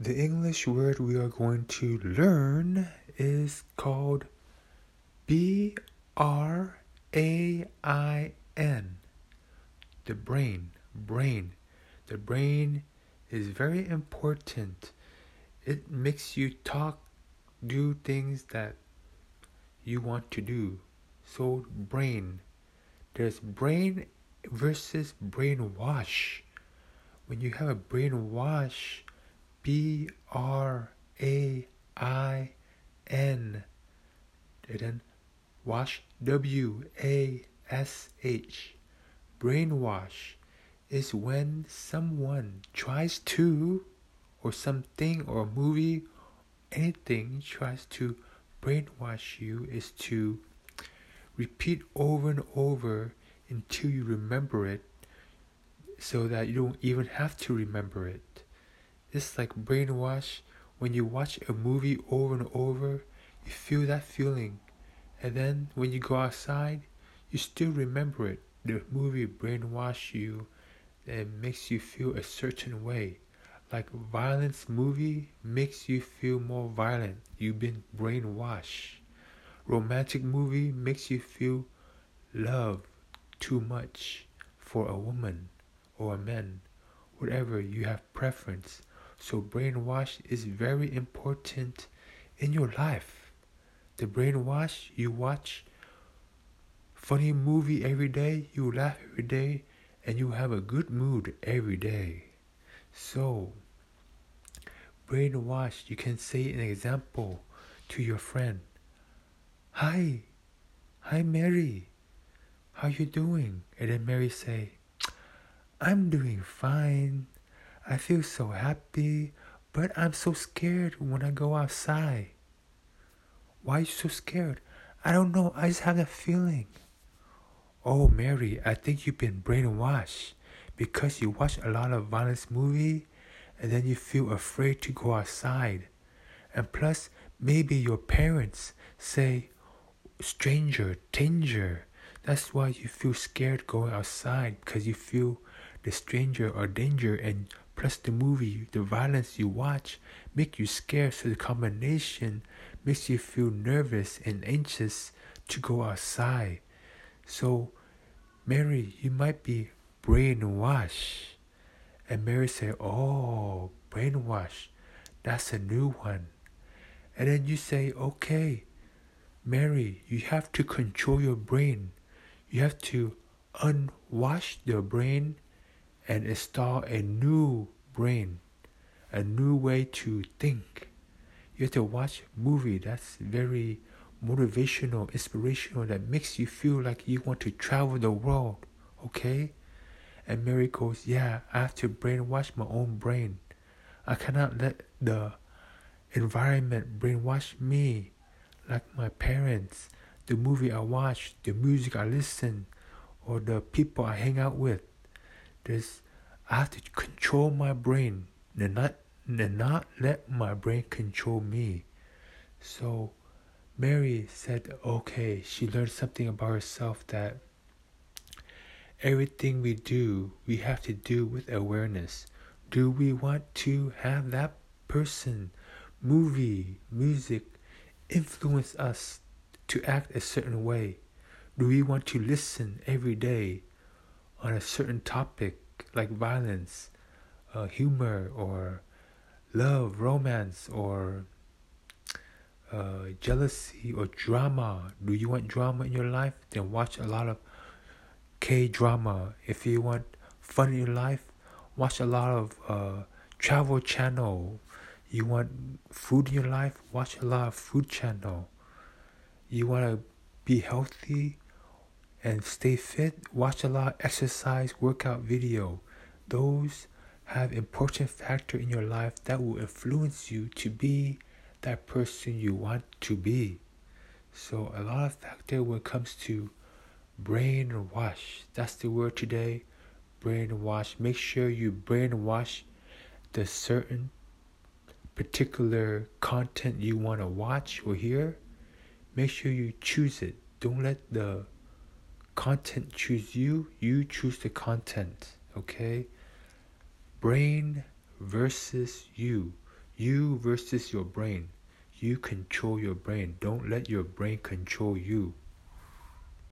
The English word we are going to learn is called brain. The brain, The brain is very important. It makes you talk, do things that you want to do. So brain. There's brain versus brainwash. When you have a brainwash, brain, and then wash, wash. Brainwash is when someone tries to, or something, or a movie, anything tries to brainwash you, is to repeat over and over until you remember it, so that you don't even have to remember it. It's like brainwash. When you watch a movie over and over, you feel that feeling, and then when you go outside, you still remember it. The movie brainwash you and makes you feel a certain way. Like violence movie makes you feel more violent. You've been brainwashed. Romantic movie makes you feel love too much for a woman or a man. Whatever, you have preference. So brainwash is very important in your life. The brainwash, you watch funny movie every day, you laugh every day, and you have a good mood every day. So, brainwash, you can say an example to your friend. Hi Mary, how you doing? And then Mary say, I'm doing fine. I feel so happy, but I'm so scared when I go outside. Why are you so scared? I don't know, I just have that feeling. Oh, Mary, I think you've been brainwashed because you watch a lot of violence movie and then you feel afraid to go outside. And plus, maybe your parents say, stranger, danger. That's why you feel scared going outside, because you feel the stranger or danger, and plus the movie, the violence you watch, make you scared. So the combination makes you feel nervous and anxious to go outside. So, Mary, you might be brainwashed. And Mary said, oh, brainwashed, that's a new one. And then you say, okay, Mary, you have to control your brain. You have to unwash your brain and install a new brain, a new way to think. You have to watch a movie that's very motivational, inspirational, that makes you feel like you want to travel the world, okay? And Mary goes, yeah, I have to brainwash my own brain. I cannot let the environment brainwash me, like my parents, the movie I watch, the music I listen, or the people I hang out with. I have to control my brain and not let my brain control me. So Mary said, okay, she learned something about herself, that everything we do, we have to do with awareness. Do we want to have that person, movie, music, influence us to act a certain way? Do we want to listen every day on a certain topic, like violence, humor, or love, romance, or jealousy, or drama? Do you want drama in your life? Then watch a lot of K-drama. If you want fun in your life, watch a lot of travel channel. You want food in your life, watch a lot of food channel. You want to be healthy and stay fit, watch a lot of exercise, workout video. Those have important factor in your life that will influence you to be that person you want to be. So a lot of factor when it comes to brainwash. That's the word today, brainwash. Make sure you brainwash the certain particular content you want to watch or hear. Make sure you choose it. Don't let the content choose you. You choose the content, okay? Brain versus you. You versus your brain. You control your brain. Don't let your brain control you.